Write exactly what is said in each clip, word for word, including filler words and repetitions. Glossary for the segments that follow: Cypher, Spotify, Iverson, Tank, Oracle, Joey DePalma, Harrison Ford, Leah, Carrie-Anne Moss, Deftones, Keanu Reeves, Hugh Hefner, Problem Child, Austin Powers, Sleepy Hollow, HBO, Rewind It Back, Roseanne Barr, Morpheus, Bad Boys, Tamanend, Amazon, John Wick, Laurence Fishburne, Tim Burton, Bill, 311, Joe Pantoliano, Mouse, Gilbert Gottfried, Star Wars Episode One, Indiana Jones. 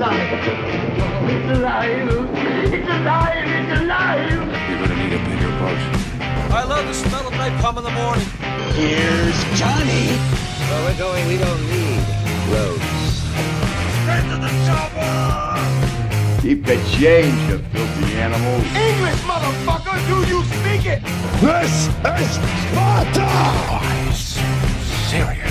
alive. It's alive. It's alive. It's alive. You're going to need a bigger potion. I love the smell of napalm in the morning. Here's Johnny. Where we're going, we don't need roads. Straight to the chopper! Keep the change, you filthy animals. English, motherfucker, do you speak it? This is Sparta! I'm serious.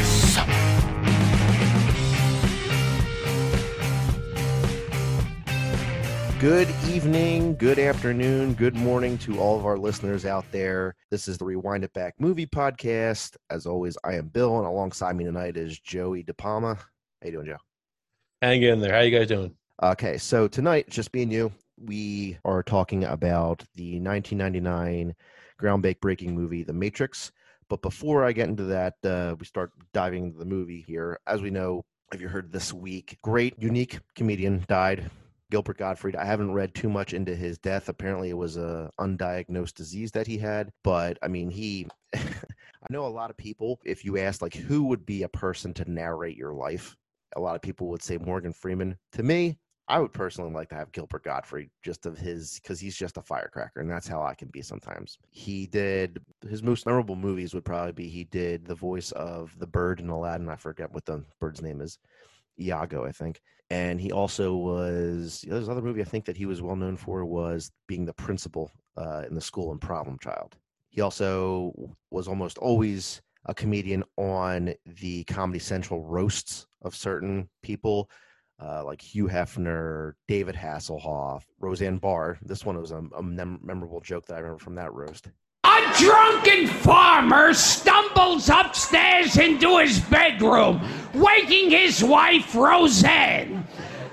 Good evening, good afternoon, good morning to all of our listeners out there. This is the Rewind It Back movie podcast. As always, I am Bill, and alongside me tonight is Joey DePalma. How you doing, Joe? Hang in there. How you guys doing? Okay, so tonight, just me and you, we are talking about the nineteen ninety-nine groundbreaking movie, The Matrix. But before I get into that, uh, we start diving into the movie here. As we know, if you heard this week, great, unique comedian died. Gilbert Gottfried. I haven't read too much into his death. Apparently it was a undiagnosed disease that he had, but I mean, he, I know a lot of people, if you ask like, who would be a person to narrate your life? A lot of people would say Morgan Freeman. To me, I would personally like to have Gilbert Gottfried just of his, cause he's just a firecracker and that's how I can be sometimes. He did his most memorable movies would probably be, he did the voice of the bird in Aladdin. I forget what the bird's name is. Iago, I think. And he also was, you know, there's another movie I think that he was well known for was being the principal uh, in the school and Problem Child. He also was almost always a comedian on the Comedy Central roasts of certain people uh, like Hugh Hefner, David Hasselhoff, Roseanne Barr. This one was a, a mem- memorable joke that I remember from that roast. A drunken farmer stumbles upstairs into his bedroom, waking his wife, Roseanne.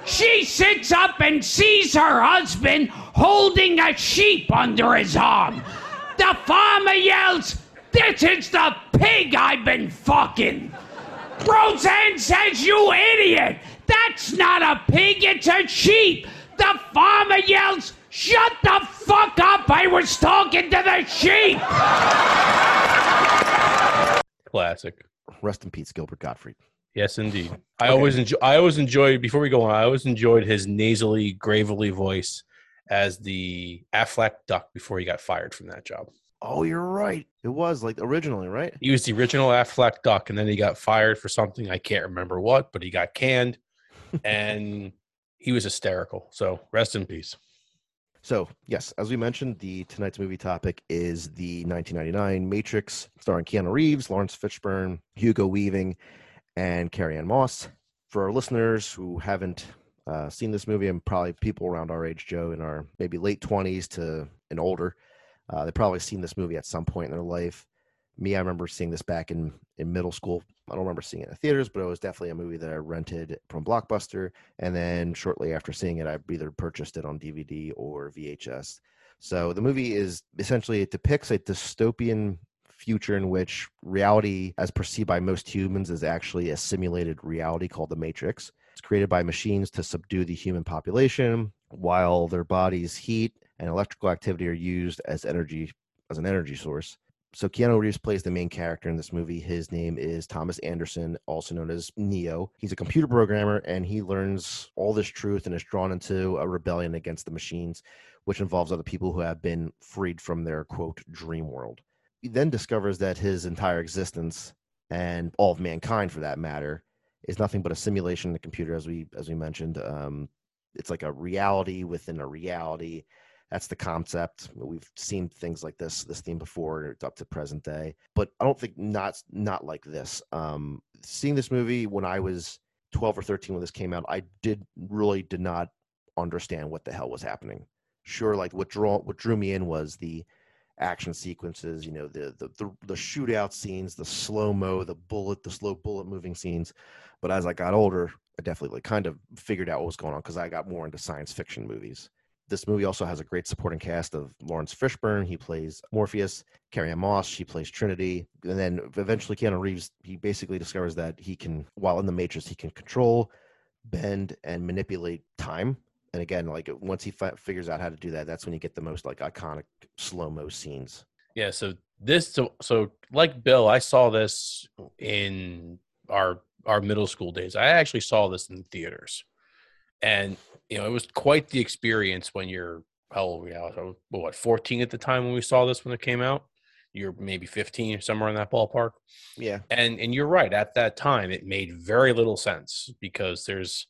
She sits up and sees her husband holding a sheep under his arm. The farmer yells, "This is the pig I've been fucking." Roseanne says, "You idiot, that's not a pig, it's a sheep." The farmer yells, "Shut the fuck up! I was talking to the sheep!" Classic. Rest in peace, Gilbert Gottfried. Yes, indeed. I okay. always enjoy. I always enjoyed. Before we go on, I always enjoyed his nasally, gravelly voice as the Affleck Duck before he got fired from that job. Oh, you're right. It was like originally, right? He was the original Affleck Duck, and then he got fired for something I can't remember what, but he got canned, and he was hysterical. So rest in peace. So, yes, as we mentioned, the tonight's movie topic is the nineteen ninety-nine Matrix, starring Keanu Reeves, Laurence Fishburne, Hugo Weaving, and Carrie-Anne Moss. For our listeners who haven't uh, seen this movie, and probably people around our age, Joe, in our maybe late twenties to and older, uh, they've probably seen this movie at some point in their life. Me, I remember seeing this back in, in middle school. I don't remember seeing it in the theaters, but it was definitely a movie that I rented from Blockbuster. And then shortly after seeing it, I either purchased it on D V D or V H S. So the movie is essentially, it depicts a dystopian future in which reality, as perceived by most humans, is actually a simulated reality called the Matrix. It's created by machines to subdue the human population, while their bodies' heat and electrical activity are used as energy, as an energy source. So Keanu Reeves plays the main character in this movie. His name is Thomas Anderson, also known as Neo. He's a computer programmer, and he learns all this truth and is drawn into a rebellion against the machines, which involves other people who have been freed from their, quote, dream world. He then discovers that his entire existence, and all of mankind for that matter, is nothing but a simulation of the computer, as we, as we mentioned. Um, it's like a reality within a reality. That's the concept. We've seen things like this, this theme before. It's up to present day, but I don't think not not like this. Um, seeing this movie when I was twelve or thirteen when this came out, I did really did not understand what the hell was happening. Sure, like what draw what drew me in was the action sequences, you know, the the the, the shootout scenes, the slow mo, the bullet, the slow bullet moving scenes. But as I got older, I definitely like kind of figured out what was going on because I got more into science fiction movies. This movie also has a great supporting cast of Laurence Fishburne. He plays Morpheus. Carrie-Anne Moss, she plays Trinity. And then eventually Keanu Reeves, he basically discovers that he can, while in the Matrix, he can control, bend, and manipulate time. And again, like once he fi- figures out how to do that, that's when you get the most like iconic slow-mo scenes. Yeah, so this, so, so like Bill, I saw this in our our middle school days. I actually saw this in the theaters. And, you know, it was quite the experience when you're, how old were we? I was, what, fourteen at the time when we saw this when it came out? You're maybe fifteen, somewhere in that ballpark. Yeah. And and you're right. At that time, it made very little sense because there's,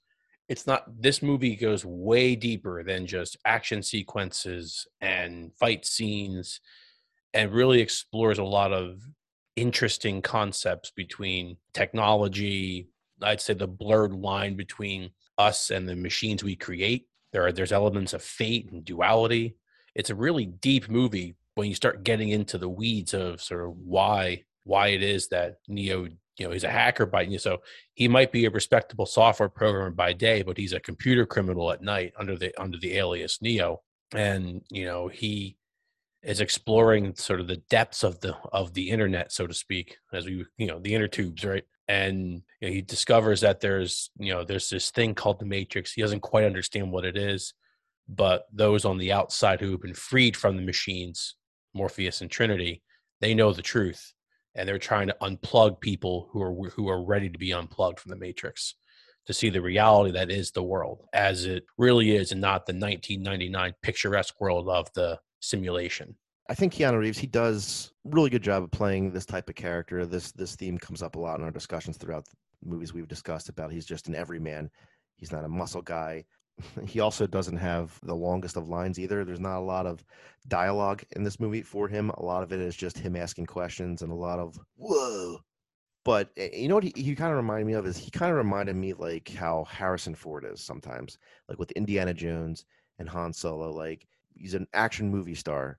it's not, this movie goes way deeper than just action sequences and fight scenes and really explores a lot of interesting concepts between technology. I'd say the blurred line between us and the machines we create. There are, there's elements of fate and duality. It's a really deep movie when you start getting into the weeds of sort of why, why it is that Neo, you know, he's a hacker by, you know, so he might be a respectable software programmer by day, but he's a computer criminal at night under the, under the alias Neo. And, you know, he is exploring sort of the depths of the, of the internet, so to speak, as we, you know, the inner tubes, right? And you know, he discovers that there's, you know, there's this thing called the Matrix. He doesn't quite understand what it is, but those on the outside who have been freed from the machines, Morpheus and Trinity, they know the truth, and they're trying to unplug people who are who are ready to be unplugged from the Matrix to see the reality that is the world as it really is, and not the nineteen ninety-nine picturesque world of the simulation. I think Keanu Reeves, he does a really good job of playing this type of character. This this theme comes up a lot in our discussions throughout the movies we've discussed about he's just an everyman. He's not a muscle guy. He also doesn't have the longest of lines either. There's not a lot of dialogue in this movie for him. A lot of it is just him asking questions and a lot of, whoa. But you know what he, he kind of reminded me of is he kind of reminded me like how Harrison Ford is sometimes, like with Indiana Jones and Han Solo. Like he's an action movie star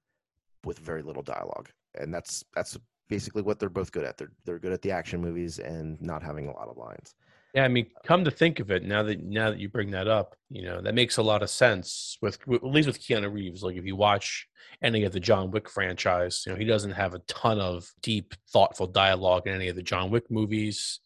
with very little dialogue. And that's that's basically what they're both good at. They're, they're good at the action movies and not having a lot of lines. Yeah, I mean, come to think of it, now that now that you bring that up, you know, that makes a lot of sense with, with at least with Keanu Reeves. Like if you watch any of the John Wick franchise, you know, he doesn't have a ton of deep, thoughtful dialogue in any of the John Wick movies.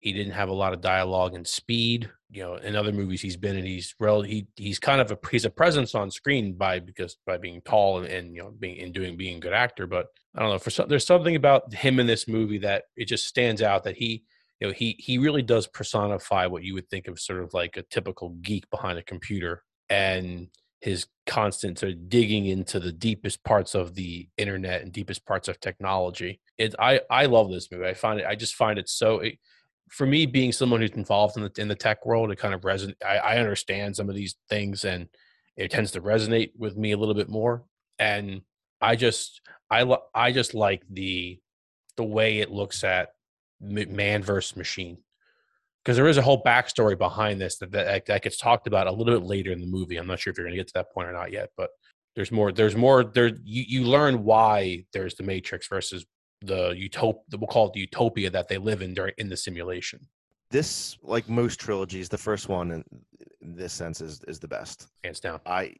He didn't have a lot of dialogue in Speed. You know, in other movies he's been in, he's real. He he's kind of a he's a presence on screen by because by being tall and, and you know being and doing being a good actor. But I don't know, for some, there's something about him in this movie that it just stands out that he. You know, he he really does personify what you would think of sort of like a typical geek behind a computer, and his constant sort of digging into the deepest parts of the internet and deepest parts of technology. It I I love this movie. I find it I just find it so. It, for me, being someone who's involved in the in the tech world, it kind of resonates. I, I understand some of these things, and it tends to resonate with me a little bit more. And I just I lo- I just like the the way it looks at man versus machine, because there is a whole backstory behind this that, that that gets talked about a little bit later in the movie. I'm not sure if you're going to get to that point or not yet, but there's more. There's more. There you, you learn why there's the Matrix versus the utopia. We'll call it the utopia that they live in during in the simulation. This, like most trilogies, the first one in this sense is is the best, hands down. I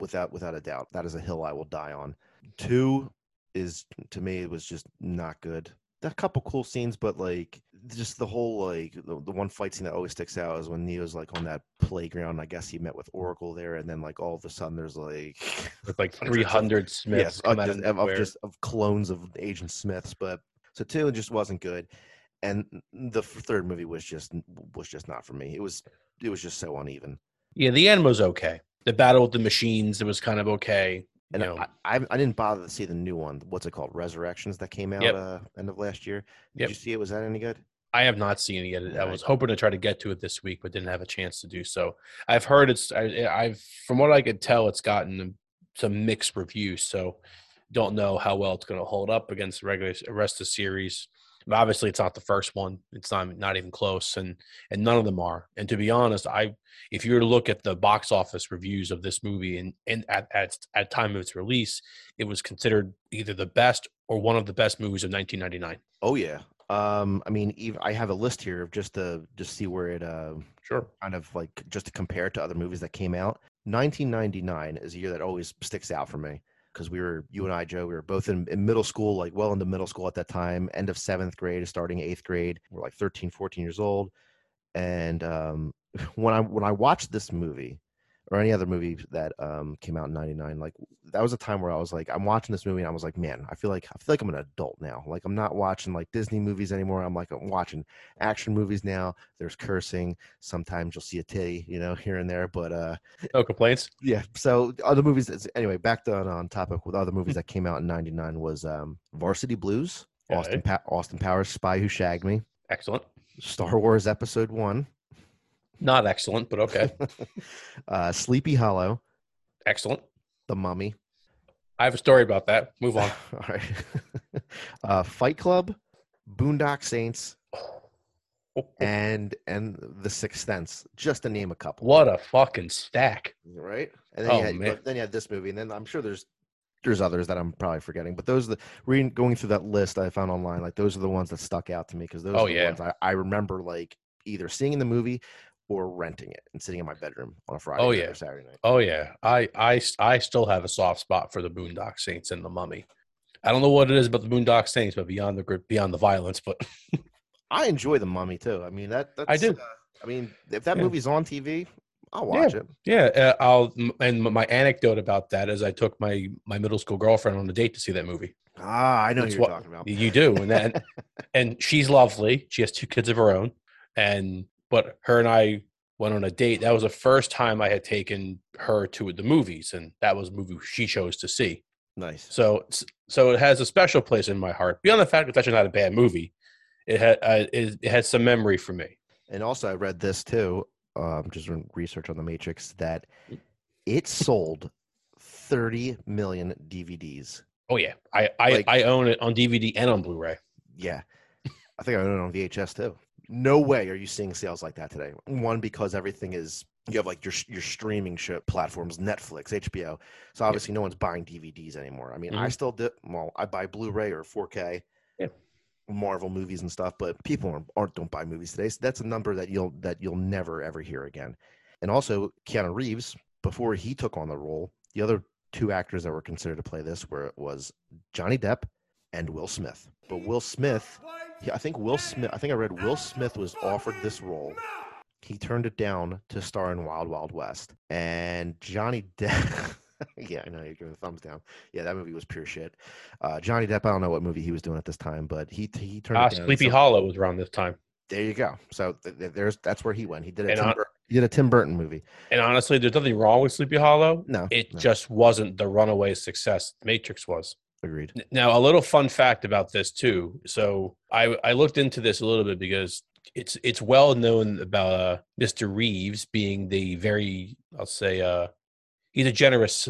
without without a doubt, that is a hill I will die on. Two is to me it was just not good. A couple cool scenes, but like just the whole like the, the one fight scene that always sticks out is when Neo's like on that playground. I guess he met with Oracle there, and then like all of a sudden there's like with like three hundred Smiths, yes, uh, just, of, of just of clones of Agent Smiths. But so two just wasn't good, and the third movie was just was just not for me. It was it was just so uneven. Yeah, the end was okay. The battle with the machines, it was kind of okay. And you know, I, I I didn't bother to see the new one. What's it called? Resurrections that came out yep. uh, end of last year. Did yep. you see it? Was that any good? I have not seen it yet. Right. I was hoping to try to get to it this week, but didn't have a chance to do so. I've heard it's I, I've from what I could tell, it's gotten some mixed reviews. So don't know how well it's going to hold up against the regular rest of the series. But obviously, it's not the first one. It's not not even close, and and none of them are. And to be honest, I if you were to look at the box office reviews of this movie, and and at at at time of its release, it was considered either the best or one of the best movies of nineteen ninety-nine. Oh yeah, um, I mean, even, I have a list here of just to just see where it uh sure kind of like just to compare it to other movies that came out. nineteen ninety-nine is a year that always sticks out for me. Because we were, you and I, Joe, we were both in, in middle school, like well into middle school at that time, end of seventh grade, starting eighth grade. We're like thirteen, fourteen years old. And um, when I when I watched this movie, or any other movie that um, came out in ninety-nine, like that was a time where I was like, I'm watching this movie and I was like, man, I feel like I feel like I'm an adult now. Like I'm not watching like Disney movies anymore. I'm like, I'm watching action movies now. There's cursing. Sometimes you'll see a titty, you know, here and there, but uh, no complaints. Yeah. So other movies. Anyway, back to, on topic with other movies that came out in ninety-nine was um, Varsity Blues, okay. Austin pa- Austin Powers, Spy Who Shagged Me. Excellent. Star Wars Episode One. Not excellent, but okay. uh, Sleepy Hollow. Excellent. The Mummy. I have a story about that. Move on. All right. uh, Fight Club, Boondock Saints, and and The Sixth Sense, just to name a couple. What a fucking stack. Right? And then, oh, you had, man. Then you had this movie, and then I'm sure there's there's others that I'm probably forgetting, but those are the reading, going through that list I found online, like those are the ones that stuck out to me because those oh, are the yeah. ones I, I remember like either seeing in the movie or renting it and sitting in my bedroom on a Friday oh, yeah. or Saturday night. Oh, yeah. I, I, I still have a soft spot for the Boondock Saints and the Mummy. I don't know what it is about the Boondock Saints, but beyond the grip, beyond the violence, but I enjoy the Mummy too. I mean, that, that's, I do. Uh, I mean, if that yeah. movie's on T V, I'll watch yeah. it. Yeah. Uh, I'll, and my anecdote about that is I took my, my middle school girlfriend on a date to see that movie. Ah, I know that's what you're talking about. You do. And then, and she's lovely. She has two kids of her own. And, but her and I went on a date. That was the first time I had taken her to the movies, and that was a movie she chose to see. Nice. So, so it has a special place in my heart. Beyond the fact that it's actually not a bad movie, it had uh, it, it had some memory for me. And also, I read this too, um, just research on The Matrix, that it sold thirty million D V Ds. Oh yeah, I I, like, I own it on D V D and on Blu-ray. Yeah, I think I own it on V H S too. No way are you seeing sales like that today. One, because everything is, you have like your your streaming shit platforms, Netflix, H B O. So obviously yeah. no one's buying D V Ds anymore. I mean, mm-hmm. I still do. Well, I buy Blu-ray or four K, yeah. Marvel movies and stuff, but people aren't, aren't don't buy movies today. So that's a number that you'll that you'll never ever hear again. And also Keanu Reeves, before he took on the role, the other two actors that were considered to play this were was Johnny Depp and Will Smith. But Will Smith, I think Will Smith, I think I read Will Smith was offered this role. He turned it down to star in Wild Wild West. And Johnny Depp, yeah, I know you're giving a thumbs down. Yeah, that movie was pure shit. Uh, Johnny Depp, I don't know what movie he was doing at this time, but he he turned uh, it down. Sleepy Hollow was around this time. There you go. So th- th- there's that's where he went. He did a, Tim, on, Bur- he did a Tim Burton movie. And honestly, there's nothing wrong with Sleepy Hollow. No. It no. just wasn't the runaway success Matrix was. Agreed. Now, a little fun fact about this too. So I, I looked into this a little bit because it's it's well known about uh, Mister Reeves being the very, I'll say, uh, he's a generous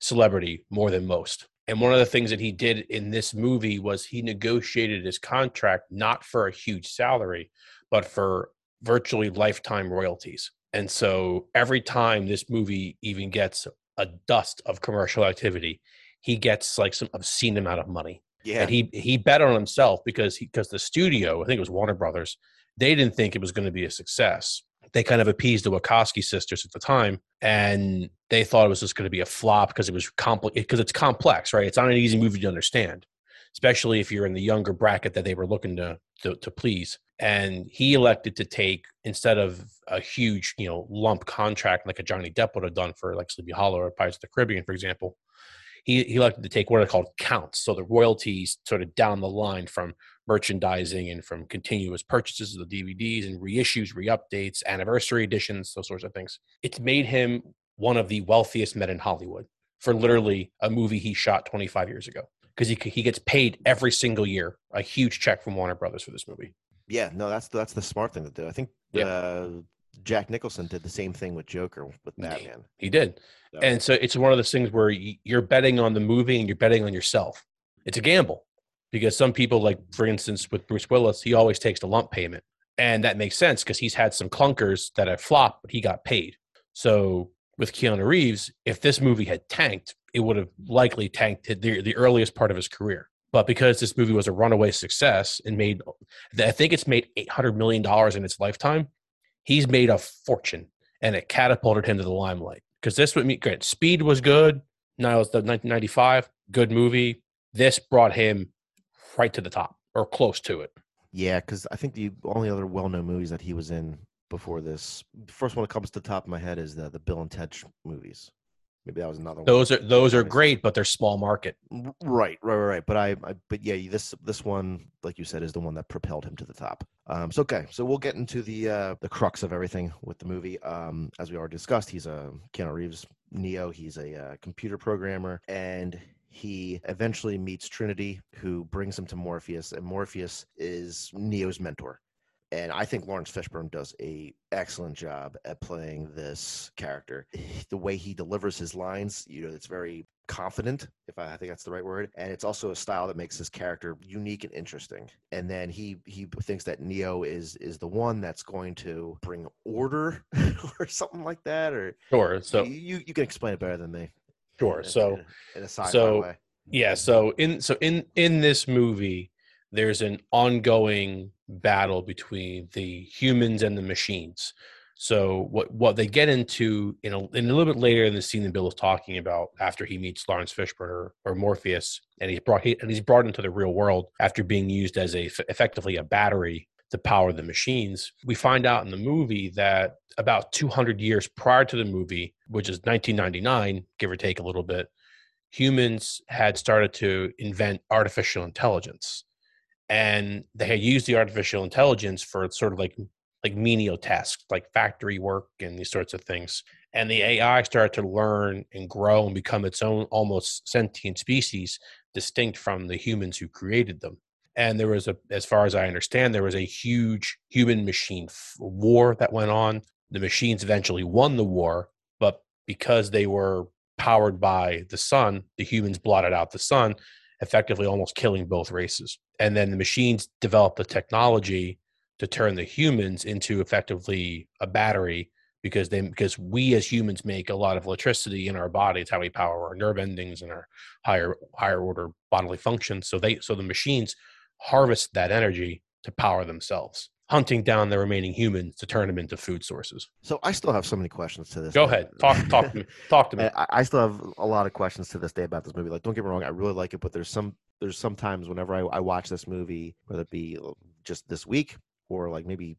celebrity more than most. And one of the things that he did in this movie was he negotiated his contract not for a huge salary, but for virtually lifetime royalties. And so every time this movie even gets a dust of commercial activity, he gets like some obscene amount of money. Yeah. And he, he bet on himself because he, because the studio, I think it was Warner Brothers, they didn't think it was going to be a success. They kind of appeased the Wachowski sisters at the time, and they thought it was just going to be a flop because it was compli- because it's complex, right? It's not an easy movie to understand, especially if you're in the younger bracket that they were looking to, to, to please. And he elected to take, instead of a huge, you know, lump contract like a Johnny Depp would have done for like Sleepy Hollow or Pirates of the Caribbean, for example, He he elected to take what are called counts, so the royalties sort of down the line from merchandising and from continuous purchases of the D V Ds and reissues, re-updates, anniversary editions, those sorts of things. It's made him one of the wealthiest men in Hollywood for literally a movie he shot twenty-five years ago, because he he gets paid every single year a huge check from Warner Brothers for this movie. Yeah, no, that's that's the smart thing to do. I think yeah. uh, Jack Nicholson did the same thing with Joker with Batman. He did. So. And so it's one of those things where you're betting on the movie and you're betting on yourself. It's a gamble because some people, like, for instance, with Bruce Willis, he always takes the lump payment. And that makes sense because he's had some clunkers that have flopped, but he got paid. So with Keanu Reeves, if this movie had tanked, it would have likely tanked the, the earliest part of his career. But because this movie was a runaway success and made, I think it's made eight hundred million dollars in its lifetime, he's made a fortune, and it catapulted him to the limelight. Because this would mean, great, Speed was good. Now it's the nineteen ninety-five, good movie. This brought him right to the top, or close to it. Yeah, because I think the only other well-known movies that he was in before this. The first one that comes to the top of my head is the the Bill and Ted movies. Maybe that was another one. Those are those are great, but they're small market. Right, right, right, right. But I, I, but yeah, this this one, like you said, is the one that propelled him to the top. Um, so okay, so we'll get into the uh, the crux of everything with the movie. Um, as we already discussed, he's a Keanu Reeves Neo. He's a uh, computer programmer, and he eventually meets Trinity, who brings him to Morpheus, and Morpheus is Neo's mentor. And I think Laurence Fishburne does a excellent job at playing this character. The way he delivers his lines, you know, it's very confident, if I, I think that's the right word. And it's also a style that makes his character unique and interesting. And then he he thinks that Neo is is the one that's going to bring order or something like that. Or sure, so you you can explain it better than me. Sure. In, so in a, in a sci-fi so way. yeah. So in so in in this movie, there's an ongoing battle between the humans and the machines. So what, what they get into in a, in a little bit later in the scene that Bill is talking about, after he meets Laurence Fishburne or, or Morpheus, and he's brought he, and he's brought into the real world after being used as a effectively a battery to power the machines. We find out in the movie that about two hundred years prior to the movie, which is nineteen ninety-nine, give or take a little bit, humans had started to invent artificial intelligence. And they had used the artificial intelligence for sort of like like menial tasks, like factory work and these sorts of things. And the A I started to learn and grow and become its own almost sentient species, distinct from the humans who created them. And there was a, as far as I understand, there was a huge human machine f- war that went on. The machines eventually won the war, but because they were powered by the sun, the humans blotted out the sun, effectively almost killing both races. And then the machines developed the technology to turn the humans into effectively a battery, because they because we as humans make a lot of electricity in our body. It's how we power our nerve endings and our higher higher order bodily functions. So they so the machines harvest that energy to power themselves, hunting down the remaining humans to turn them into food sources. So I still have so many questions to this. Go ahead. Talk, talk to me. Talk to me. I, I still have a lot of questions to this day about this movie. Like, don't get me wrong, I really like it, but there's some, there's sometimes whenever I, I watch this movie, whether it be just this week or like maybe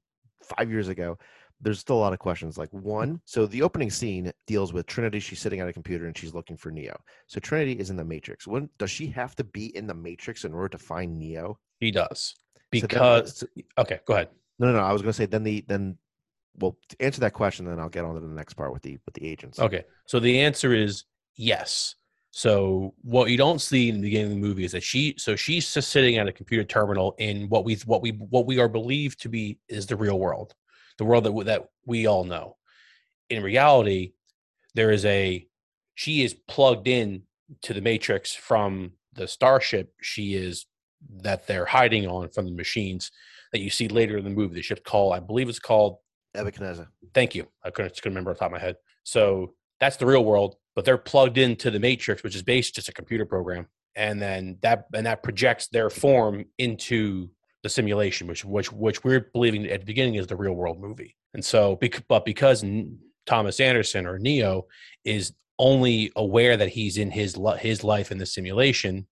five years ago, there's still a lot of questions. Like, one, so the opening scene deals with Trinity. She's sitting at a computer and she's looking for Neo. So Trinity is in the Matrix. When does she have to be in the Matrix in order to find Neo? She does. Because so then, okay, go ahead. No, no, no. I was going to say then the then, well, to answer that question, then I'll get on to the next part with the with the agents. Okay, so the answer is yes. So what you don't see in the beginning of the movie is that she so she's just sitting at a computer terminal in what we what we what we are believed to be is the real world, the world that that we all know. In reality, there is a she is plugged in to the Matrix from the starship. She is. That they're hiding on from the machines that you see later in the movie. The ship call, I believe it's called Nebuchadnezzar. Thank you. I couldn't, couldn't remember off the top of my head. So that's the real world, but they're plugged into the Matrix, which is based just a computer program. And then that, and that projects their form into the simulation, which, which, which we're believing at the beginning is the real world movie. And so, but because Thomas Anderson or Neo is only aware that he's in his, his life in the simulation,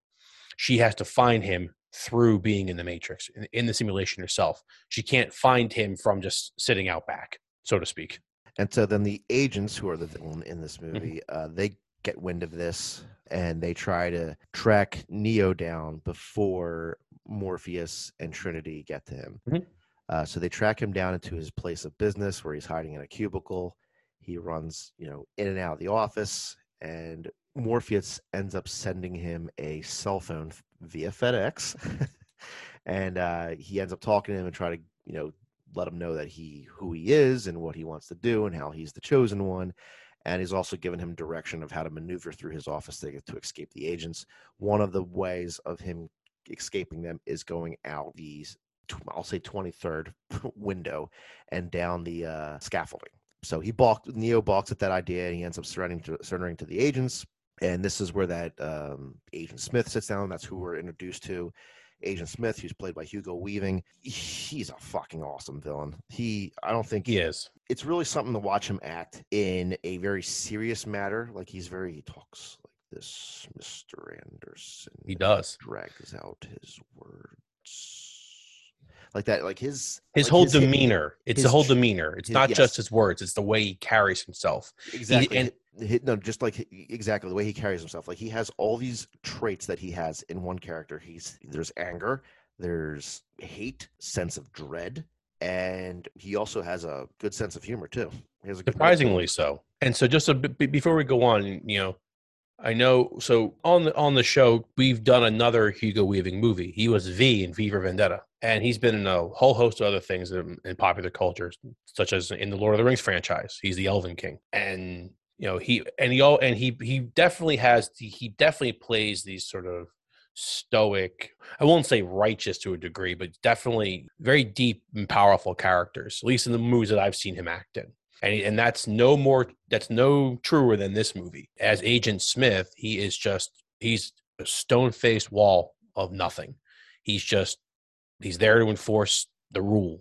she has to find him through being in the Matrix, in, in the simulation herself. She can't find him from just sitting out back, so to speak. And so then the agents, who are the villain in this movie, mm-hmm. uh, they get wind of this and they try to track Neo down before Morpheus and Trinity get to him. Mm-hmm. Uh, so they track him down into his place of business where he's hiding in a cubicle. He runs, you know, in and out of the office, and Morpheus ends up sending him a cell phone via FedEx, and uh, he ends up talking to him and try to, you know, let him know that he who he is and what he wants to do and how he's the chosen one. And he's also given him direction of how to maneuver through his office to get to escape the agents. One of the ways of him escaping them is going out the, I'll say twenty-third window and down the uh, scaffolding. So he balked. Neo balks at that idea, and he ends up surrendering to, surrendering to the agents. And this is where that um, Agent Smith sits down. That's who we're introduced to. Agent Smith, who's played by Hugo Weaving. He's a fucking awesome villain. He, I don't think he is. It's really something to watch him act in a very serious matter. Like he's very, he talks like this, Mister Anderson. He does. Drags out his words. Like that, like his his like whole his, demeanor. His, it's the whole demeanor. It's his, not yes. just his words. It's the way he carries himself. Exactly, he, and he, no, just like exactly the way he carries himself. Like he has all these traits that he has in one character. He's there's anger, there's hate, sense of dread, and he also has a good sense of humor too. He has a surprisingly so. And so, just a bit before we go on, you know, I know. So on the on the show, we've done another Hugo Weaving movie. He was V in V for Vendetta. And he's been in a whole host of other things in, in popular cultures, such as in the Lord of the Rings franchise. He's the Elven King, and you know he and he all and he he definitely has he definitely plays these sort of stoic, I won't say righteous to a degree, but definitely very deep and powerful characters. At least in the movies that I've seen him act in, and and that's no more that's no truer than this movie. As Agent Smith, he is just he's a stone-faced wall of nothing. He's just He's there to enforce the rule,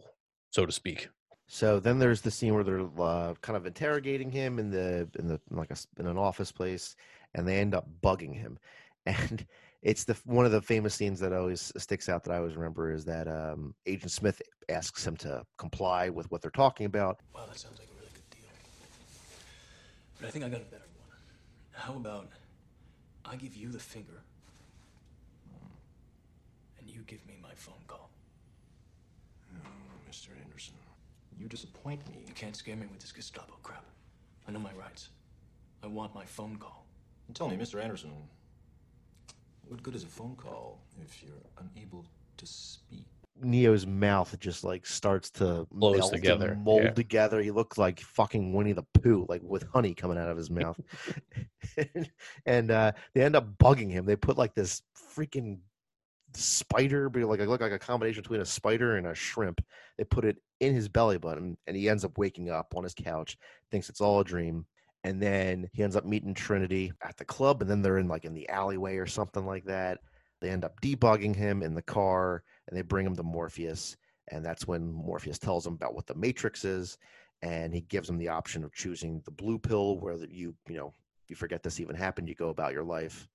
so to speak. So then there's the scene where they're uh, kind of interrogating him in the in the like a, in an office place, and they end up bugging him. And it's the one of the famous scenes that always sticks out that I always remember is that um, Agent Smith asks him to comply with what they're talking about. Wow, that sounds like a really good deal. But I think I got a better one. How about I give you the finger, and you give me my phone call. Mister Anderson, you disappoint me. You can't scare me with this Gestapo crap. I know my rights. I want my phone call. And tell me, Mister Anderson, what good is a phone call if you're unable to speak? Neo's mouth just like starts to blows together, mold yeah. together. He looks like fucking Winnie the Pooh, like with honey coming out of his mouth. And uh, they end up bugging him. They put like this freaking spider, but like look like a combination between a spider and a shrimp. They put it in his belly button, and he ends up waking up on his couch, thinks it's all a dream, and then he ends up meeting Trinity at the club, and then they're in like in the alleyway or something like that. They end up debugging him in the car, and they bring him to Morpheus, and that's when Morpheus tells him about what the Matrix is, and he gives him the option of choosing the blue pill, where you you know you forget this even happened, you go about your life,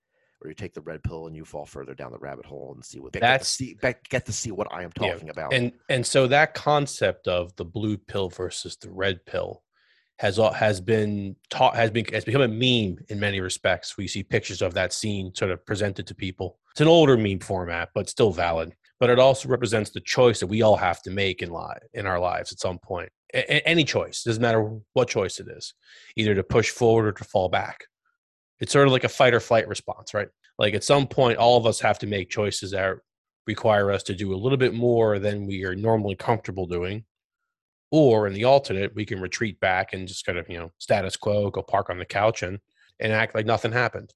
or you take the red pill and you fall further down the rabbit hole and see what that's get to see, get to see what I am talking yeah. about. And and so that concept of the blue pill versus the red pill has has been taught has been has become a meme in many respects. We see pictures of that scene sort of presented to people. It's an older meme format, but still valid. But it also represents the choice that we all have to make in life in our lives at some point. A- any choice, doesn't matter what choice it is, either to push forward or to fall back. It's sort of like a fight or flight response, right? Like at some point, all of us have to make choices that require us to do a little bit more than we are normally comfortable doing. Or in the alternate, we can retreat back and just kind of, you know, status quo, go park on the couch and, and act like nothing happened.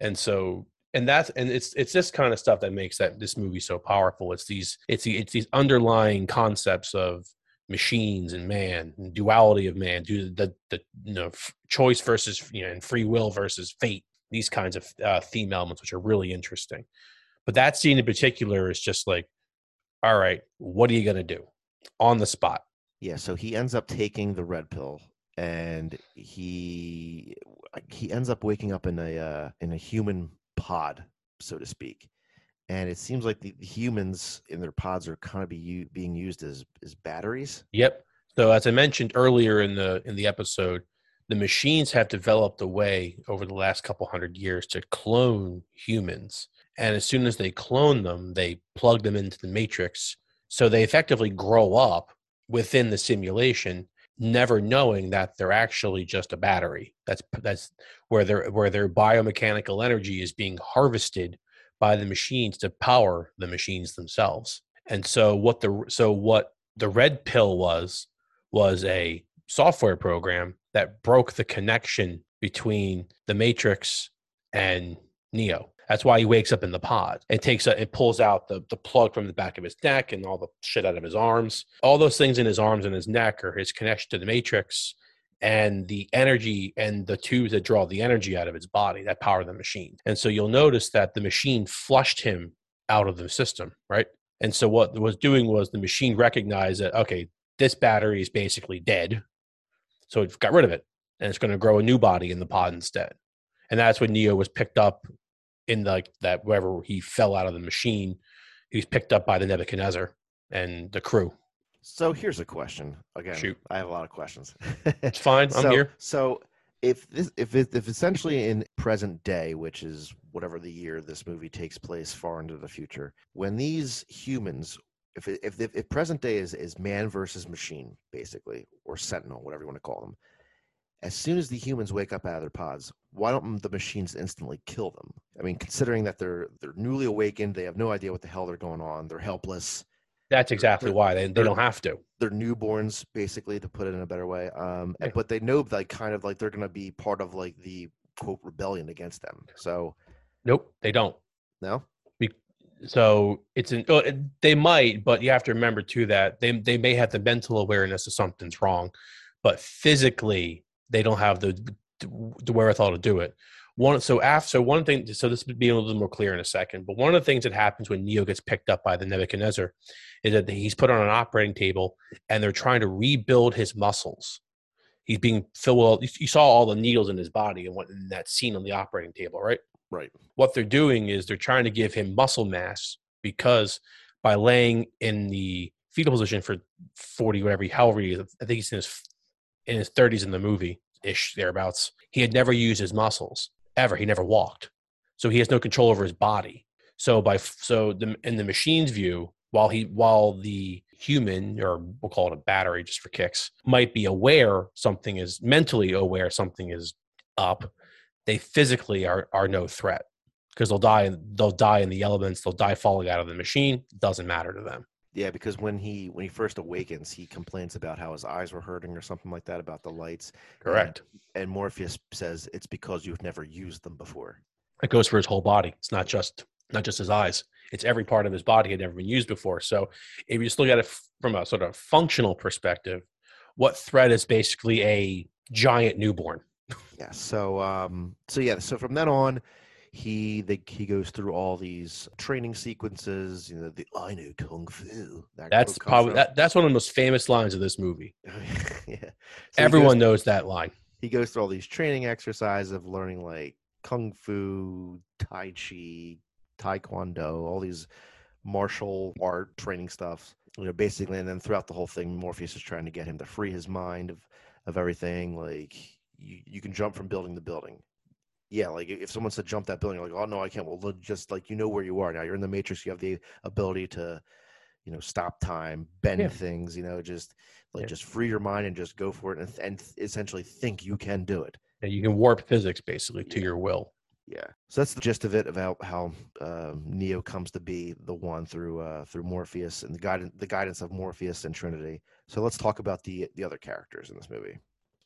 And so, and that's, and it's, it's this kind of stuff that makes that this movie so powerful. It's these, it's the, it's these underlying concepts of machines and man, and duality of man, do the the you know f- choice versus you know and free will versus fate, these kinds of uh, theme elements, which are really interesting. But that scene in particular is just like, all right, what are you gonna do on the spot? Yeah, so he ends up taking the red pill, and he he ends up waking up in a uh, in a human pod, so to speak. And it seems like the humans in their pods are kind of be u- being used as, as batteries. Yep. So as I mentioned earlier in the in the episode, the machines have developed a way over the last couple hundred years to clone humans. And as soon as they clone them, they plug them into the Matrix. So they effectively grow up within the simulation, never knowing that they're actually just a battery. That's that's where their where their biomechanical energy is being harvested by the machines to power the machines themselves. And so what the so what the red pill was was a software program that broke the connection between the Matrix and Neo. That's why he wakes up in the pod. It takes a, it pulls out the the plug from the back of his neck and all the shit out of his arms. All those things in his arms and his neck are his connection to the Matrix and the energy and the tubes that draw the energy out of his body that power the machine. And so you'll notice that the machine flushed him out of the system, right? And so what it was doing was the machine recognized that, okay, this battery is basically dead. So it got rid of it, and it's going to grow a new body in the pod instead. And that's when Neo was picked up in the, like that wherever he fell out of the machine. He was picked up by the Nebuchadnezzar and the crew. So here's a question. Again, Shoot. I have a lot of questions. It's fine. I'm so, here. So if this, if it, if essentially in present day, which is whatever the year this movie takes place far into the future, when these humans, if if if, if present day is, is man versus machine, basically, or Sentinel, whatever you want to call them, as soon as the humans wake up out of their pods, why don't the machines instantly kill them? I mean, considering that they're they're newly awakened, they have no idea what the hell they're going on, they're helpless. That's exactly they're, why they they don't have to. They're newborns, basically, to put it in a better way. Um, yeah. But they know, like, kind of like they're going to be part of like the quote rebellion against them. So, nope, they don't. No. Be- so it's an oh, they might, but you have to remember too that they they may have the mental awareness of something's wrong, but physically they don't have the the wherewithal to do it. One so after so one thing so this would be a little more clear in a second, but one of the things that happens when Neo gets picked up by the Nebuchadnezzar is that he's put on an operating table and they're trying to rebuild his muscles. He's being filled. You saw all the needles in his body and what in that scene on the operating table, right? Right. What they're doing is they're trying to give him muscle mass because by laying in the fetal position for forty whatever, however, he is, I think he's in his in his thirties in the movie ish thereabouts. He had never used his muscles. Ever. He never walked. So he has no control over his body. So by so the, in the machine's view, while he while the human, or we'll call it a battery just for kicks, might be aware something is mentally aware something is up, they physically are are no threat because they'll die they'll die in the elements, they'll die falling out of the machine. It doesn't matter to them. Yeah, because when he when he first awakens, he complains about how his eyes were hurting or something like that about the lights. Correct. And, and Morpheus says it's because you've never used them before. It goes for his whole body. It's not just not just his eyes. It's every part of his body had never been used before. So if you just look at it from a sort of functional perspective, what threat is basically a giant newborn? Yeah. So um, so yeah. So from then on. He they, he goes through all these training sequences, you know, the I know kung fu. That that's probably that, that's one of the most famous lines of this movie. Yeah, so everyone goes, knows that line. He goes through all these training exercises of learning like kung fu, tai chi, taekwondo, all these martial art training stuff. You know, basically, and then throughout the whole thing, Morpheus is trying to get him to free his mind of of everything. Like you, you can jump from building to building. Yeah, like if someone said jump that building, you're like, oh, no, I can't. Well, just like you know where you are now. You're in the Matrix. You have the ability to, you know, stop time, bend yeah. things, you know, just like yeah. just free your mind and just go for it and, and essentially think you can do it. And you can warp physics basically to yeah. your will. Yeah. So that's the gist of it about how uh, Neo comes to be the one through uh, through Morpheus and the guidance the guidance of Morpheus and Trinity. So let's talk about the the other characters in this movie.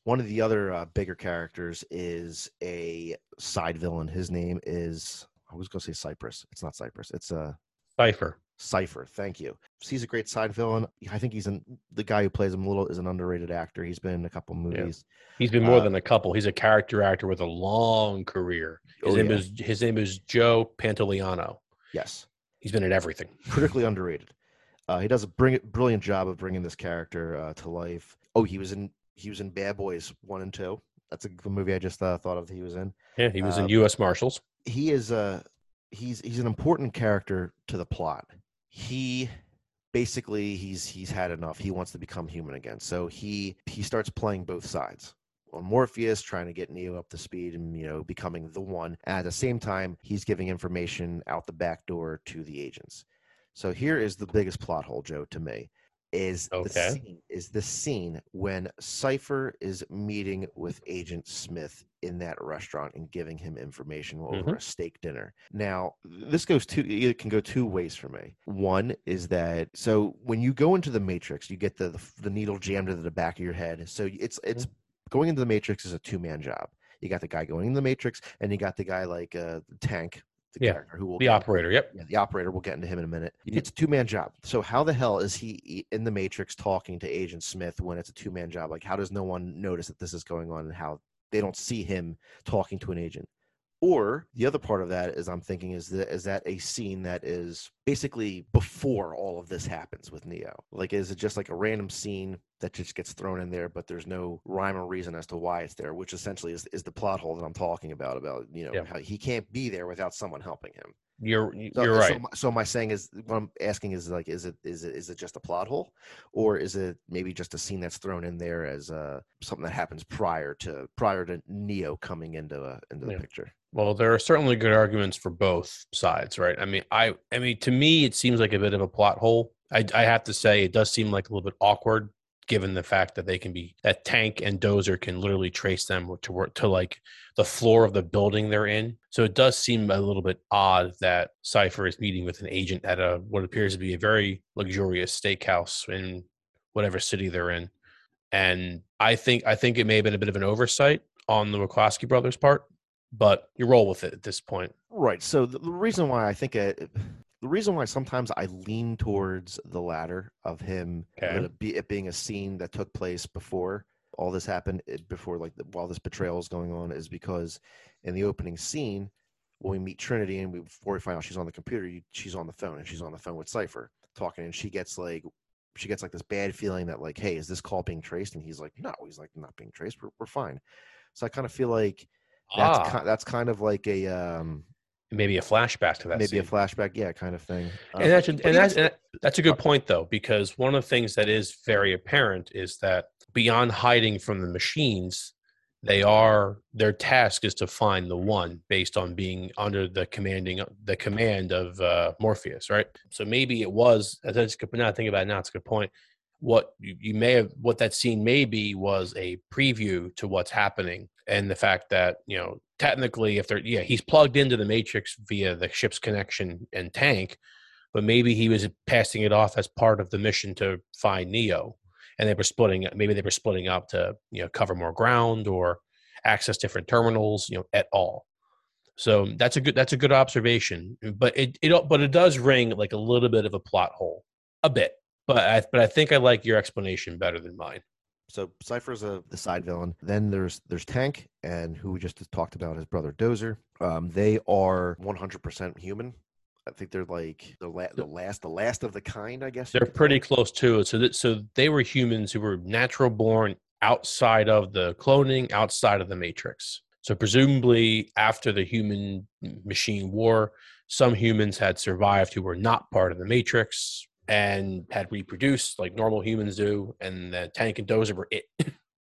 One of the other uh, bigger characters is a side villain. His name is, I was going to say Cypress. It's not Cypress. It's uh, Cypher. Cypher. Thank you. He's a great side villain. I think he's an, the guy who plays him a little is an underrated actor. He's been in a couple movies. Yeah. He's been more uh, than a couple. He's a character actor with a long career. His, oh, name, yeah. is, his name is Joe Pantoliano. Yes. He's been in everything. Critically underrated. Uh, he does a bring, brilliant job of bringing this character uh, to life. Oh, he was in... He was in Bad Boys one and two. That's a movie I just uh, thought of. He was in. Yeah, he was um, in U S Marshals. He is a he's he's an important character to the plot. He basically he's he's had enough. He wants to become human again. So he he starts playing both sides. On Morpheus, trying to get Neo up to speed and you know becoming the one. At the same time, he's giving information out the back door to the agents. So here is the biggest plot hole, Joe, to me. Is okay. the scene is the scene when Cypher is meeting with Agent Smith in that restaurant and giving him information over mm-hmm. a steak dinner. Now, this goes two it can go two ways for me. One is that so when you go into the Matrix, you get the the, the needle jammed into the back of your head. So it's it's mm-hmm. going into the Matrix is a two man job. You got the guy going in the Matrix, and you got the guy like uh, Tank. The yeah, character who will the get, operator. Yep. Yeah, the operator. We'll get into him in a minute. It's a two-man job. So how the hell is he in the Matrix talking to Agent Smith when it's a two-man job? Like, how does no one notice that this is going on and how they don't see him talking to an agent? Or the other part of that is I'm thinking is that is that a scene that is basically before all of this happens with Neo? Like, is it just like a random scene that just gets thrown in there, but there's no rhyme or reason as to why it's there, which essentially is, is the plot hole that I'm talking about, about, you know, yeah. how he can't be there without someone helping him. You're so, you're right. So my, so my saying is, what I'm asking is like, is it is it is it just a plot hole, or is it maybe just a scene that's thrown in there as uh, something that happens prior to prior to Neo coming into uh, into the yeah. picture? Well, there are certainly good arguments for both sides, right? I mean, I I mean, to me, it seems like a bit of a plot hole. I I have to say, it does seem like a little bit awkward, given the fact that they can be that Tank and Dozer can literally trace them to work to like the floor of the building they're in. So it does seem a little bit odd that Cypher is meeting with an agent at a what appears to be a very luxurious steakhouse in whatever city they're in. And I think I think it may have been a bit of an oversight on the Wachowski brothers' part, but you roll with it at this point. Right. So the reason why I think it The reason why sometimes I lean towards the latter of him okay. it, be, it being a scene that took place before all this happened, it, before like the, while this betrayal is going on, is because in the opening scene when we meet Trinity and we, before we find out she's on the computer, you, she's on the phone and she's on the phone with Cypher talking, and she gets like she gets like this bad feeling that like, hey, is this call being traced? And he's like, no, he's like not being traced. We're we're fine. So I kind of feel like that's ah. kind, that's kind of like a. Um, Maybe a flashback to that Maybe scene. a flashback, yeah, kind of thing. Um, and that's a, and that's, and that's a good point, though, because one of the things that is very apparent is that beyond hiding from the machines, they are their task is to find the one based on being under the commanding the command of uh, Morpheus, right? So maybe it was. As I just could not think about it now. It's a good point. What you, you may have, what that scene may be, was a preview to what's happening, and the fact that you know. Technically, if they're, yeah, he's plugged into the Matrix via the ship's connection and Tank, but maybe he was passing it off as part of the mission to find Neo, and they were splitting. Maybe they were splitting up to you know cover more ground or access different terminals, you know, et al. So that's a good that's a good observation, but it it but it does ring like a little bit of a plot hole, a bit. But I, but I think I like your explanation better than mine. So Cypher's a the side villain. Then there's there's Tank, and who we just talked about, his brother Dozer. Um, they are one hundred percent human. I think they're like the, la- the last the last of the kind, I guess. They're pretty close to it. So that, so they were humans who were natural born outside of the cloning, outside of the Matrix. So presumably after the human machine war, some humans had survived who were not part of the Matrix, and had reproduced like normal humans do, and the Tank and Dozer were it.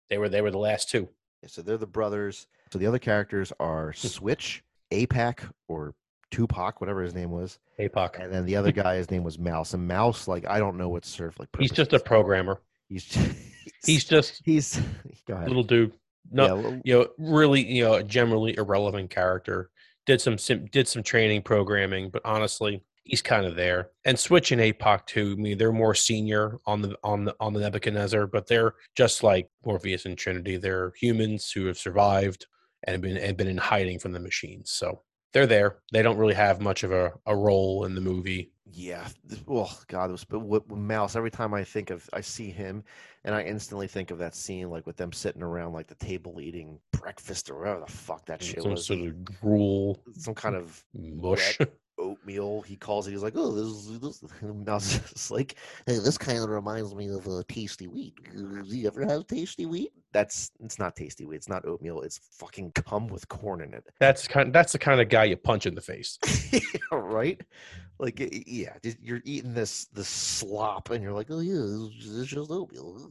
they were they were the last two. Yeah, so they're the brothers. So the other characters are Switch, Apoc, or Tupac, whatever his name was. Apoc. And then the other guy, his name was Mouse. And Mouse, like I don't know what served like. He's just a programmer. He's just, he's just he's go ahead. Little dude. No, yeah, little, you know, really, you know, a generally irrelevant character. Did some did some training programming, but honestly. He's kind of there, and Switch and Apoc too. I mean, they're more senior on the on the on the Nebuchadnezzar, but they're just like Morpheus and Trinity. They're humans who have survived and have been and been in hiding from the machines. So they're there. They don't really have much of a, a role in the movie. Yeah. Oh God, it was, but with Mouse. Every time I think of, I see him, and I instantly think of that scene, like with them sitting around like the table eating breakfast or whatever the fuck that shit some was. Some sort of gruel, some kind of mush. Wreck. Oatmeal, he calls it. He's like, "Oh, this, this." Mouse is like, "Hey, this kind of reminds me of a uh, tasty wheat. Do you ever have tasty wheat?" That's it's not tasty wheat. It's not oatmeal. It's fucking cum with corn in it. That's kind. That's the kind of guy you punch in the face, yeah, right? Like, yeah, you're eating this this slop, and you're like, "Oh yeah, it's just oatmeal."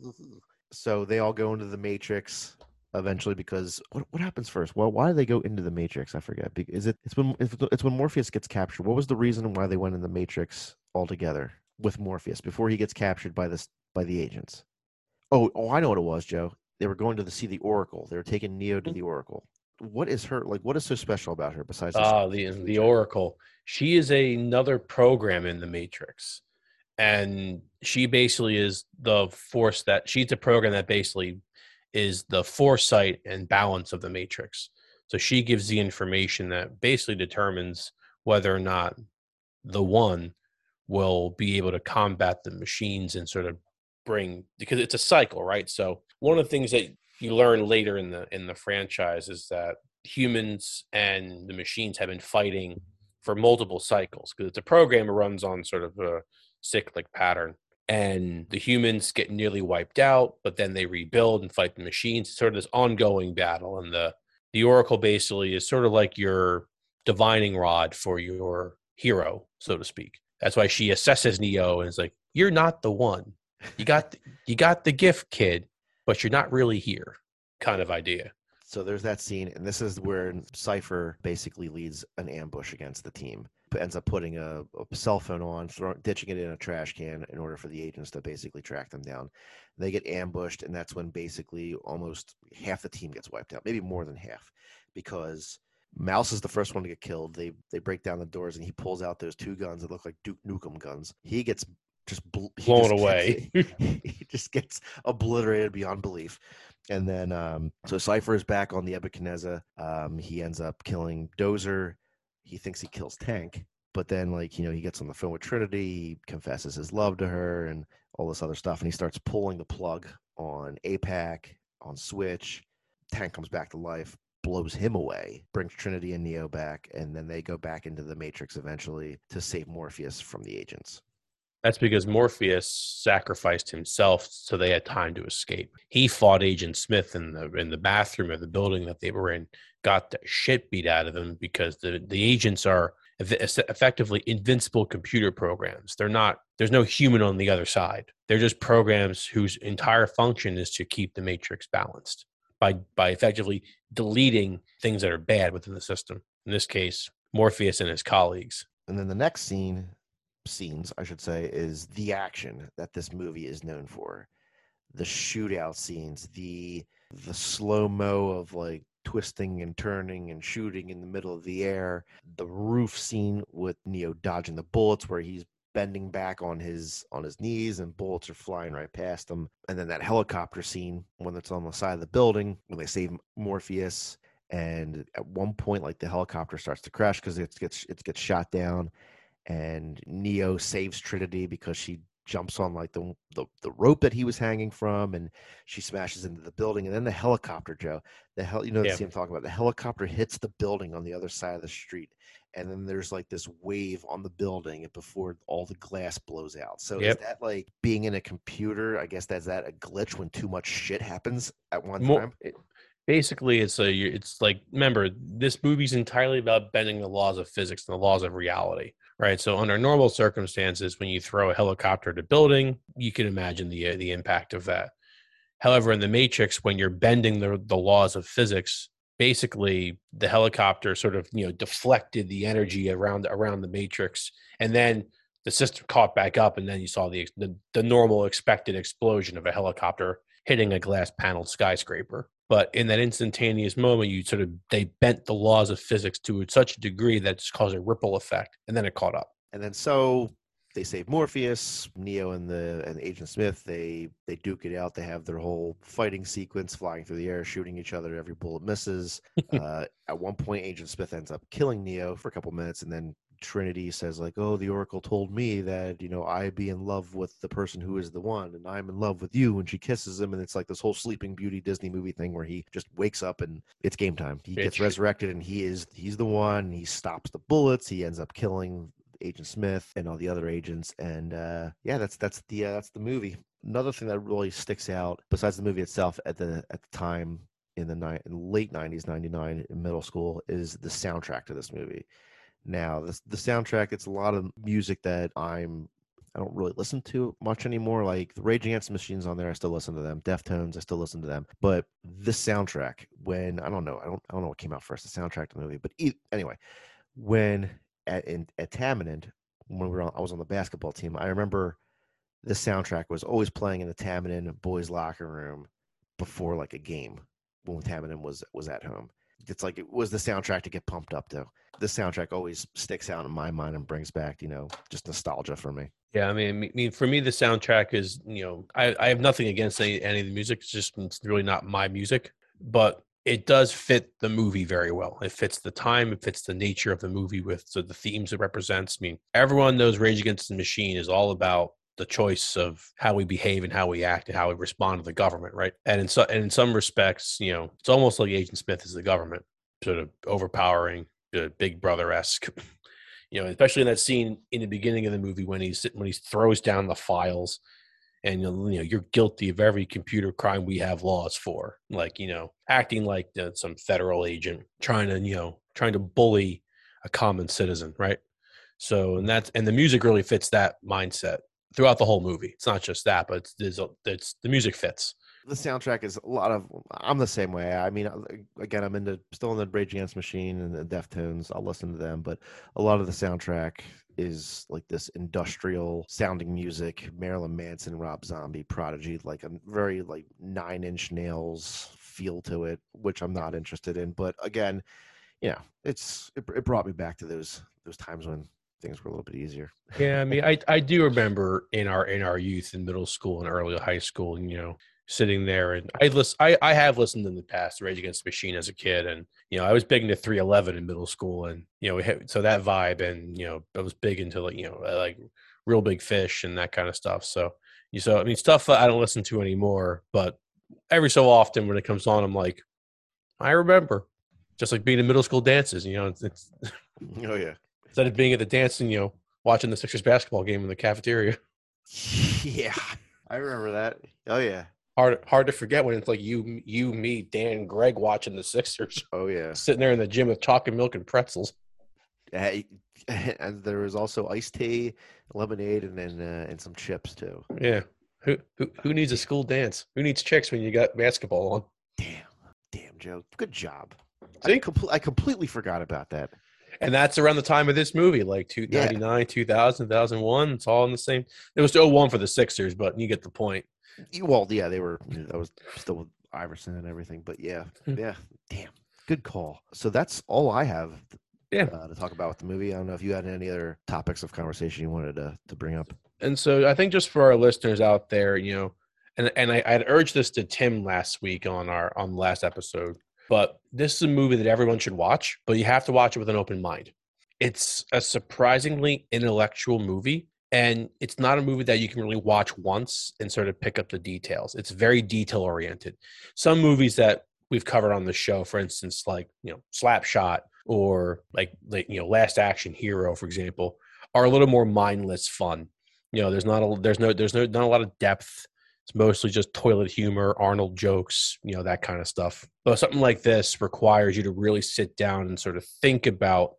So they all go into the Matrix. Eventually, because what what happens first? Well, why do they go into the Matrix? I forget. Is it it's when it's when Morpheus gets captured? What was the reason why they went in the Matrix altogether with Morpheus before he gets captured by this by the agents? Oh, oh, I know what it was, Joe. They were going to the, see the Oracle. They were taking Neo to the Oracle. What is her like? What is so special about her besides? Ah, uh, the the Oracle. She is a, another program in the Matrix, and she basically is the force that she's a program that basically. Is the foresight and balance of the Matrix. So she gives the information that basically determines whether or not the one will be able to combat the machines and sort of bring, because it's a cycle, right? So one of the things that you learn later in the in the franchise is that humans and the machines have been fighting for multiple cycles, because it's a program that runs on sort of a cyclic pattern. And the humans get nearly wiped out, but then they rebuild and fight the machines. It's sort of this ongoing battle. And the, the Oracle basically is sort of like your divining rod for your hero, so to speak. That's why she assesses Neo and is like, you're not the one. You got the, you got the gift, kid, but you're not really here, kind of idea. So there's that scene, and this is where Cypher basically leads an ambush against the team, but ends up putting a, a cell phone on, throw, ditching it in a trash can in order for the agents to basically track them down. They get ambushed, and that's when basically almost half the team gets wiped out, maybe more than half, because Mouse is the first one to get killed. They they break down the doors, and he pulls out those two guns that look like Duke Nukem guns. He gets just bl- blown just away. Gets, he just gets obliterated beyond belief. And then, um, so Cypher is back on the Nebuchadnezzar. Um, he ends up killing Dozer. He thinks he kills Tank, but then, like, you know, he gets on the phone with Trinity. He confesses his love to her and all this other stuff, and he starts pulling the plug on Apoc, on Switch. Tank comes back to life, blows him away, brings Trinity and Neo back, and then they go back into the Matrix eventually to save Morpheus from the agents. That's because Morpheus sacrificed himself so they had time to escape. He fought Agent Smith in the in the bathroom of the building that they were in, got the shit beat out of them because the, the agents are effectively invincible computer programs. They're not, there's no human on the other side. They're just programs whose entire function is to keep the Matrix balanced by by effectively deleting things that are bad within the system. In this case, Morpheus and his colleagues. And then the next scene... scenes, I should say, is the action that this movie is known for. The shootout scenes, the the slow-mo of like twisting and turning and shooting in the middle of the air, the roof scene with Neo dodging the bullets where he's bending back on his on his knees and bullets are flying right past him, and then that helicopter scene when it's on the side of the building when they save Morpheus, and at one point like the helicopter starts to crash because it gets it gets shot down. And Neo saves Trinity because she jumps on like the, the the rope that he was hanging from, and she smashes into the building. And then the helicopter, Joe, the hell, you know, yeah. the scene I'm talking about. The helicopter hits the building on the other side of the street, and then there's like this wave on the building before all the glass blows out. So yep. Is that like being in a computer? I guess that's that a glitch when too much shit happens at one More, time. It, Basically, it's a it's like remember this movie's entirely about bending the laws of physics and the laws of reality. Right, so under normal circumstances, when you throw a helicopter at a building, you can imagine the uh, the impact of that. However, in the Matrix, when you're bending the the laws of physics, basically the helicopter sort of you know deflected the energy around around the Matrix, and then the system caught back up, and then you saw the the, the normal expected explosion of a helicopter hitting a glass paneled skyscraper. But in that instantaneous moment, you sort of, they bent the laws of physics to such a degree that it's caused a ripple effect, and then it caught up. And then so they save Morpheus, Neo and the and Agent Smith, they they duke it out. They have their whole fighting sequence, flying through the air, shooting each other, every bullet misses. uh, at one point, Agent Smith ends up killing Neo for a couple minutes, and then Trinity says like, oh, the Oracle told me that, you know, I be in love with the person who is the one, and I'm in love with you. And she kisses him. And it's like this whole Sleeping Beauty Disney movie thing where he just wakes up and it's game time. He gets it's resurrected and he is, he's the one. He stops the bullets. He ends up killing Agent Smith and all the other agents. And uh, yeah, that's, that's the, uh, that's the movie. Another thing that really sticks out besides the movie itself at the, at the time in the ni- late nineties, ninety-nine in middle school is the soundtrack to this movie. Now, the, the soundtrack, it's a lot of music that I'm, I don't really listen to much anymore. Like the Rage Against the Machine's on there. I still listen to them. Deftones, I still listen to them. But the soundtrack, when, I don't know, I don't I don't know what came out first, the soundtrack to the movie. But either, anyway, when at in, at Tamanend, when we were on, I was on the basketball team, I remember the soundtrack was always playing in the Tamanend boys' locker room before like a game when Tamanend was was at home. It's like it was the soundtrack to get pumped up, though. The soundtrack always sticks out in my mind and brings back, you know, just nostalgia for me. Yeah, I mean, I mean for me, the soundtrack is, you know, I, I have nothing against any, any of the music. It's just it's really not my music, but it does fit the movie very well. It fits the time. It fits the nature of the movie with so the themes it represents. I mean, everyone knows Rage Against the Machine is all about the choice of how we behave and how we act and how we respond to the government, right? And in, so, and in some respects, you know, it's almost like Agent Smith is the government, sort of overpowering, uh, Big Brother-esque, you know, especially in that scene in the beginning of the movie when he's when he throws down the files and, you know, you're guilty of every computer crime we have laws for, like, you know, acting like uh, some federal agent trying to, you know, trying to bully a common citizen, right? So, and that's, and the music really fits that mindset throughout the whole movie. It's not just that, but it's, it's, it's the music fits. The soundtrack is a lot of, I'm the same way. I mean, again, I'm into still in the Rage Against the Machine and the Deftones. I'll listen to them, but a lot of the soundtrack is like this industrial sounding music, Marilyn Manson, Rob Zombie, Prodigy, like a very like Nine Inch Nails feel to it, which I'm not interested in. But again, you know, it's, it, it brought me back to those, those times when things were a little bit easier. Yeah. I mean, I, I do remember in our, in our youth in middle school and early high school, and, you know, sitting there, and I listen, I, I have listened in the past to Rage Against the Machine as a kid, and you know I was big into three eleven in middle school, and you know we had, so that vibe, and you know I was big into like you know like Real Big Fish and that kind of stuff. So you so I mean stuff that I don't listen to anymore, but every so often when it comes on, I'm like, I remember, just like being in middle school dances. You know, it's, it's oh yeah, instead of being at the dance and you know watching the Sixers basketball game in the cafeteria. Yeah, I remember that. Oh yeah. Hard, hard to forget when it's like you, you, me, Dan, Greg watching the Sixers. Oh yeah, sitting there in the gym with chocolate milk and pretzels. Uh, and there was also iced tea, lemonade, and then uh, and some chips too. Yeah, who, who who needs a school dance? Who needs chicks when you got basketball on? Damn, damn, Joe, good job. See? I, com- I completely forgot about that. And that's around the time of this movie, like ninety-nine, yeah. two thousand, two thousand one. It's all in the same. It was oh one for the Sixers, but you get the point. Well, yeah, they were. That was still with Iverson and everything, but yeah, yeah, damn, good call. So that's all I have. Yeah. Uh, to talk about with the movie. I don't know if you had any other topics of conversation you wanted to to bring up. And so I think just for our listeners out there, you know, and and I I'd urged this to Tim last week on our on the last episode, but this is a movie that everyone should watch, but you have to watch it with an open mind. It's a surprisingly intellectual movie. And it's not a movie that you can really watch once and sort of pick up the details. It's very detail-oriented. Some movies that we've covered on the show, for instance, like, you know, Slapshot or like, like, you know, Last Action Hero, for example, are a little more mindless fun. You know, there's not a, there's no, there's no, not a lot of depth. It's mostly just toilet humor, Arnold jokes, you know, that kind of stuff. But something like this requires you to really sit down and sort of think about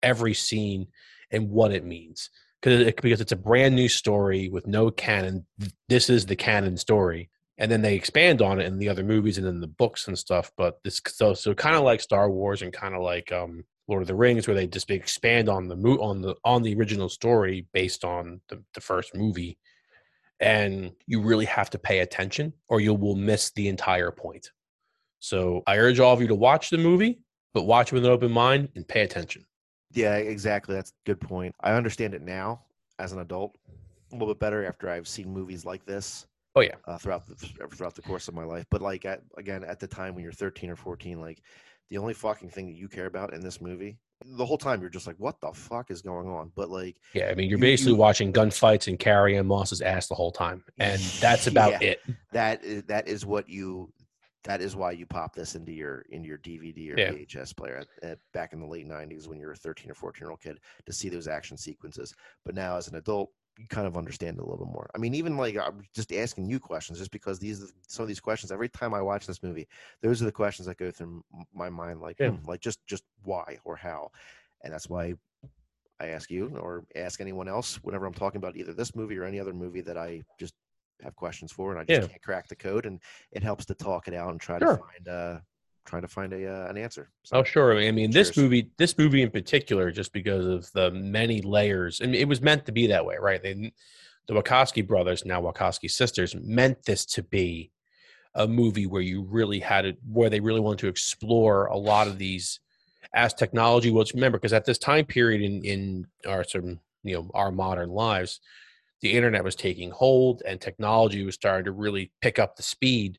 every scene and what it means. It, because it's a brand new story with no canon. This is the canon story. And then they expand on it in the other movies and in the books and stuff. But this, so, so kind of like Star Wars and kind of like um, Lord of the Rings, where they just expand on the on the on the original story based on the, the first movie. And you really have to pay attention or you will miss the entire point. So I urge all of you to watch the movie, but watch it with an open mind and pay attention. Yeah, exactly. That's a good point. I understand it now as an adult a little bit better after I've seen movies like this. Oh yeah, uh, throughout the throughout the course of my life. But like at, again, at the time when you're thirteen or fourteen, like the only fucking thing that you care about in this movie, the whole time you're just like, "What the fuck is going on?" But like, yeah, I mean, you're you, basically you, watching gunfights and Carrie-Anne Moss's ass the whole time, and that's about yeah, it. That is, that is what you. That is why you pop this into your into your D V D or yeah. V H S player at, at, back in the late nineties when you were a thirteen or fourteen year old kid to see those action sequences. But now as an adult, you kind of understand it a little bit more. I mean, even like I'm just asking you questions, just because these some of these questions every time I watch this movie, those are the questions that go through my mind, like yeah. like just just why or how, and that's why I ask you or ask anyone else whenever I'm talking about either this movie or any other movie that I just. Have questions for, and I just yeah. can't crack the code, and it helps to talk it out and try sure. to find uh try to find a uh, an answer. So, oh sure, I mean cheers. this movie this movie in particular, just because of the many layers, and it was meant to be that way, right? They, the Wachowski brothers, now Wachowski sisters, meant this to be a movie where you really had it, where they really wanted to explore a lot of these as technology. Well, remember, because at this time period in in our sort of, you know our modern lives. The internet was taking hold and technology was starting to really pick up the speed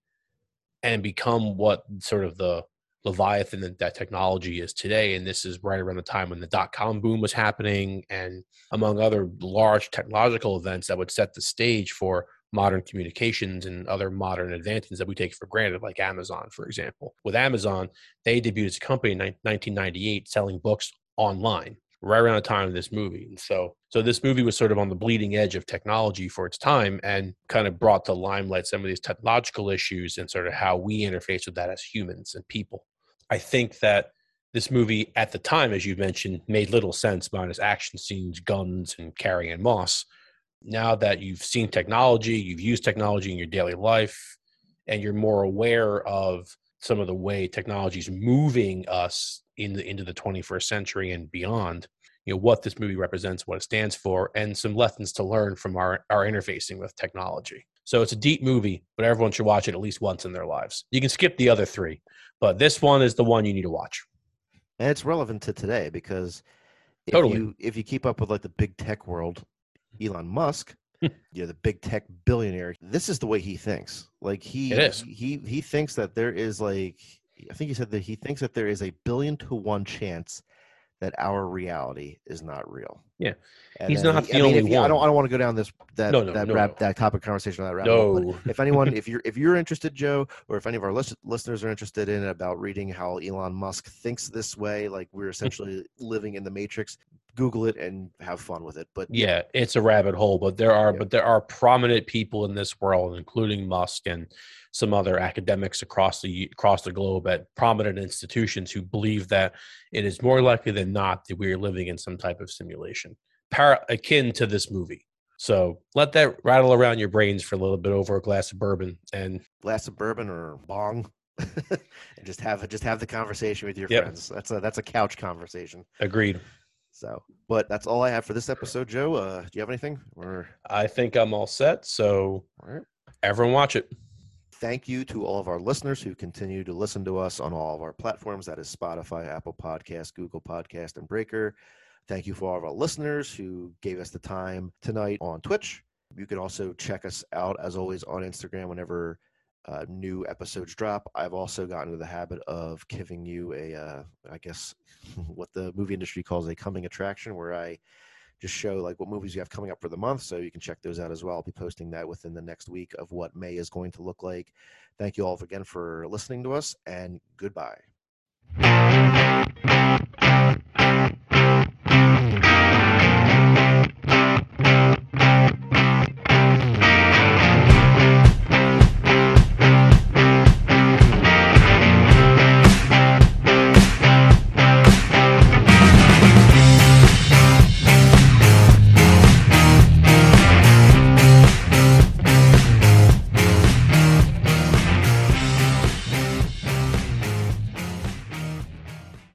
and become what sort of the Leviathan that, that technology is today. And this is right around the time when the dot-com boom was happening, and among other large technological events that would set the stage for modern communications and other modern advancements that we take for granted, like Amazon, for example. With Amazon, they debuted as a company in nineteen ninety-eight selling books online. Right around the time of this movie. And so so this movie was sort of on the bleeding edge of technology for its time, and kind of brought to limelight some of these technological issues and sort of how we interface with that as humans and people. I think that this movie at the time, as you mentioned, made little sense minus action scenes, guns, and Carrie-Anne Moss. Now that you've seen technology, you've used technology in your daily life, and you're more aware of some of the way technology is moving us in the, into the twenty-first century and beyond, you know, what this movie represents, what it stands for, and some lessons to learn from our, our interfacing with technology. So it's a deep movie, but everyone should watch it at least once in their lives. You can skip the other three, but this one is the one you need to watch. And it's relevant to today because if, totally. you, if you keep up with like the big tech world, Elon Musk, you know, the big tech billionaire, this is the way he thinks. Like he, he, he thinks that there is like, I think he said that he thinks that there is a billion to one chance that our reality is not real. Yeah. And he's not he, the I mean, only he, one. I don't I don't want to go down this that no, no, that no, rap, no. that topic conversation that rabbit hole. No. If anyone if you're if you're interested, Joe, or if any of our list, listeners are interested in about reading how Elon Musk thinks this way, like we're essentially living in the Matrix, Google it and have fun with it. But yeah, it's a rabbit hole, but there are yeah. but there are prominent people in this world, including Musk and some other academics across the across the globe at prominent institutions who believe that it is more likely than not that we are living in some type of simulation, para- akin to this movie. So let that rattle around your brains for a little bit over a glass of bourbon and glass of bourbon or bong, and just have just have the conversation with your yep. friends. That's a that's a couch conversation. Agreed. So, but that's all I have for this episode, Joe. Uh, do you have anything? Or I think I'm all set. So, all right. Everyone, watch it. Thank you to all of our listeners who continue to listen to us on all of our platforms. That is Spotify, Apple Podcasts, Google Podcasts, and Breaker. Thank you for all of our listeners who gave us the time tonight on Twitch. You can also check us out, as always, on Instagram whenever uh, new episodes drop. I've also gotten into the habit of giving you a, uh, I guess, what the movie industry calls a coming attraction, where I just show like what movies you have coming up for the month, so you can check those out as well. I'll be posting that within the next week of what May is going to look like. Thank you all again for listening to us, and goodbye.